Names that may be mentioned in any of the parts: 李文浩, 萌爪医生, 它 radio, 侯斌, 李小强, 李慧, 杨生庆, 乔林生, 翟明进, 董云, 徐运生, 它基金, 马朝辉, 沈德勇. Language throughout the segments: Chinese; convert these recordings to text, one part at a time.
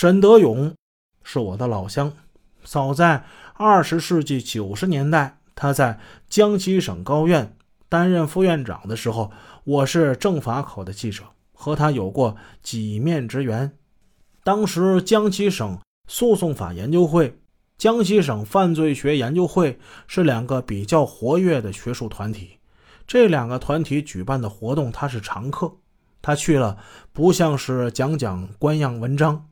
沈德勇是我的老乡，早在20世纪90年代，他在江西省高院担任副院长的时候，我是政法口的记者，和他有过几面之缘。当时江西省诉讼法研究会、江西省犯罪学研究会是两个比较活跃的学术团体，这两个团体举办的活动他是常客。他去了不像是讲官样文章，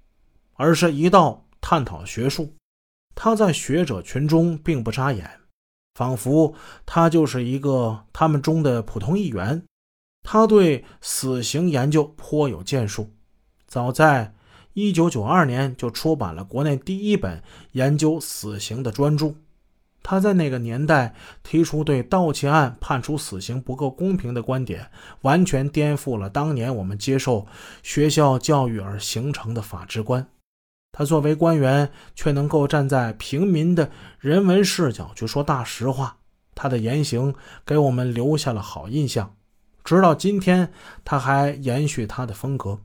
而是一道探讨学术。他在学者群中并不扎眼，仿佛他就是一个他们中的普通议员。他对死刑研究颇有建树，早在1992年就出版了国内第一本研究死刑的专著。他在那个年代提出对盗窃案判处死刑不够公平的观点，完全颠覆了当年我们接受学校教育而形成的法治观。他作为官员却能够站在平民的人文视角去说大实话，他的言行给我们留下了好印象，直到今天他还延续他的风格，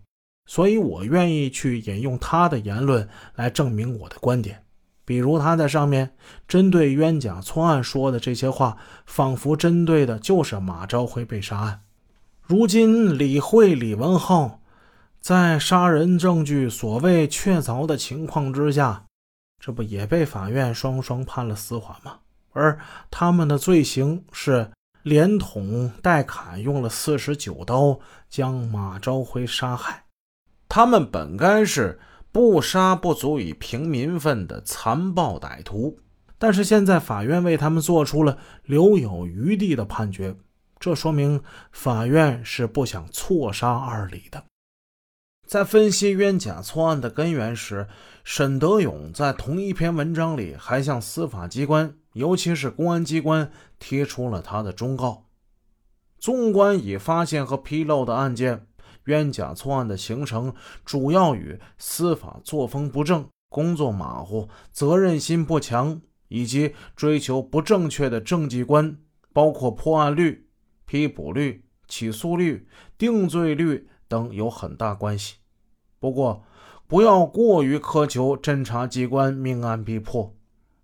所以我愿意去引用他的言论来证明我的观点。比如他在上面针对冤假错案说的这些话，仿佛针对的就是马朝辉被杀案。如今李慧、李文浩在杀人证据所谓确凿的情况之下，这不也被法院双双判了死缓吗？而他们的罪行是连捅带砍，用了49刀将马朝辉杀害。他们本该是不杀不足以平民愤的残暴歹徒，但是现在法院为他们做出了留有余地的判决，这说明法院是不想错杀二李的。在分析冤假错案的根源时，沈德勇在同一篇文章里还向司法机关，尤其是公安机关提出了他的忠告。纵观已发现和披露的案件，冤假错案的形成主要与司法作风不正、工作马虎、责任心不强以及追求不正确的政绩观，包括破案率、批捕率、起诉率、定罪率等有很大关系。不过，不要过于苛求侦查机关命案必破，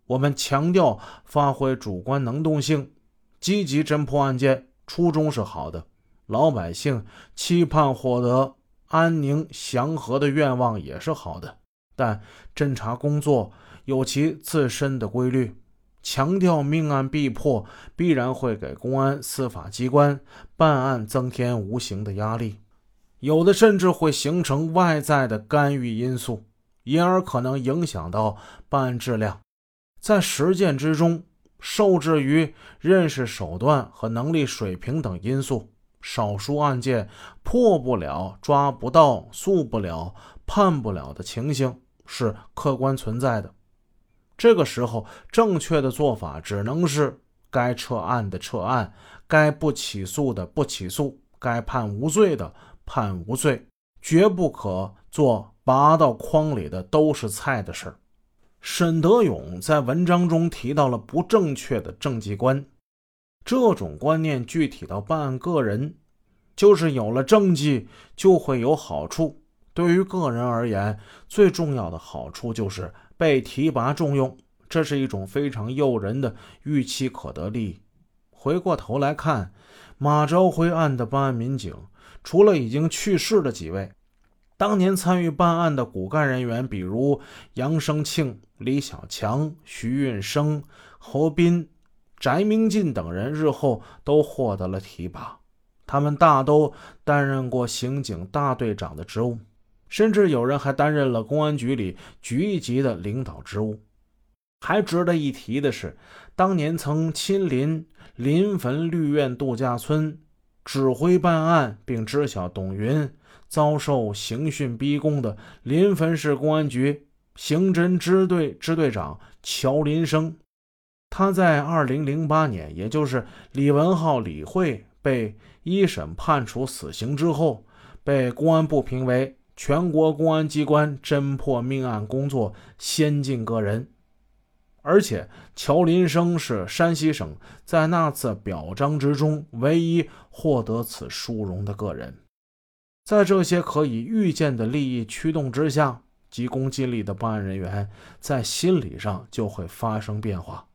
我们强调发挥主观能动性，积极侦破案件，初衷是好的。老百姓期盼获得安宁祥和的愿望也是好的，但侦查工作有其自身的规律，强调命案必破，必然会给公安、司法机关办案增添无形的压力，有的甚至会形成外在的干预因素，因而可能影响到办案质量。在实践之中，受制于认识手段和能力水平等因素，少数案件破不了、抓不到、诉不了、判不了的情形是客观存在的。这个时候正确的做法只能是该撤案的撤案，该不起诉的不起诉，该判无罪的判无罪，绝不可做拔到筐里的都是菜的事。沈德勇在文章中提到了不正确的政绩观，这种观念具体到办案个人，就是有了政绩就会有好处。对于个人而言，最重要的好处就是被提拔重用，这是一种非常诱人的预期可得利益。回过头来看马朝辉案的办案民警，除了已经去世的几位，当年参与办案的骨干人员，比如杨生庆、李小强、徐运生、侯斌、翟明进等人，日后都获得了提拔，他们大都担任过刑警大队长的职务，甚至有人还担任了公安局里局一级的领导职务。还值得一提的是，当年曾亲临临汾绿苑度假村指挥办案，并知晓董云遭受刑讯逼供的临汾市公安局刑侦支队支队长乔林生，他在2008年，也就是李文浩、李慧被一审判处死刑之后，被公安部评为全国公安机关侦破命案工作先进个人。而且乔林生是山西省在那次表彰之中唯一获得此殊荣的个人。在这些可以预见的利益驱动之下，及攻击力的办案人员在心理上就会发生变化。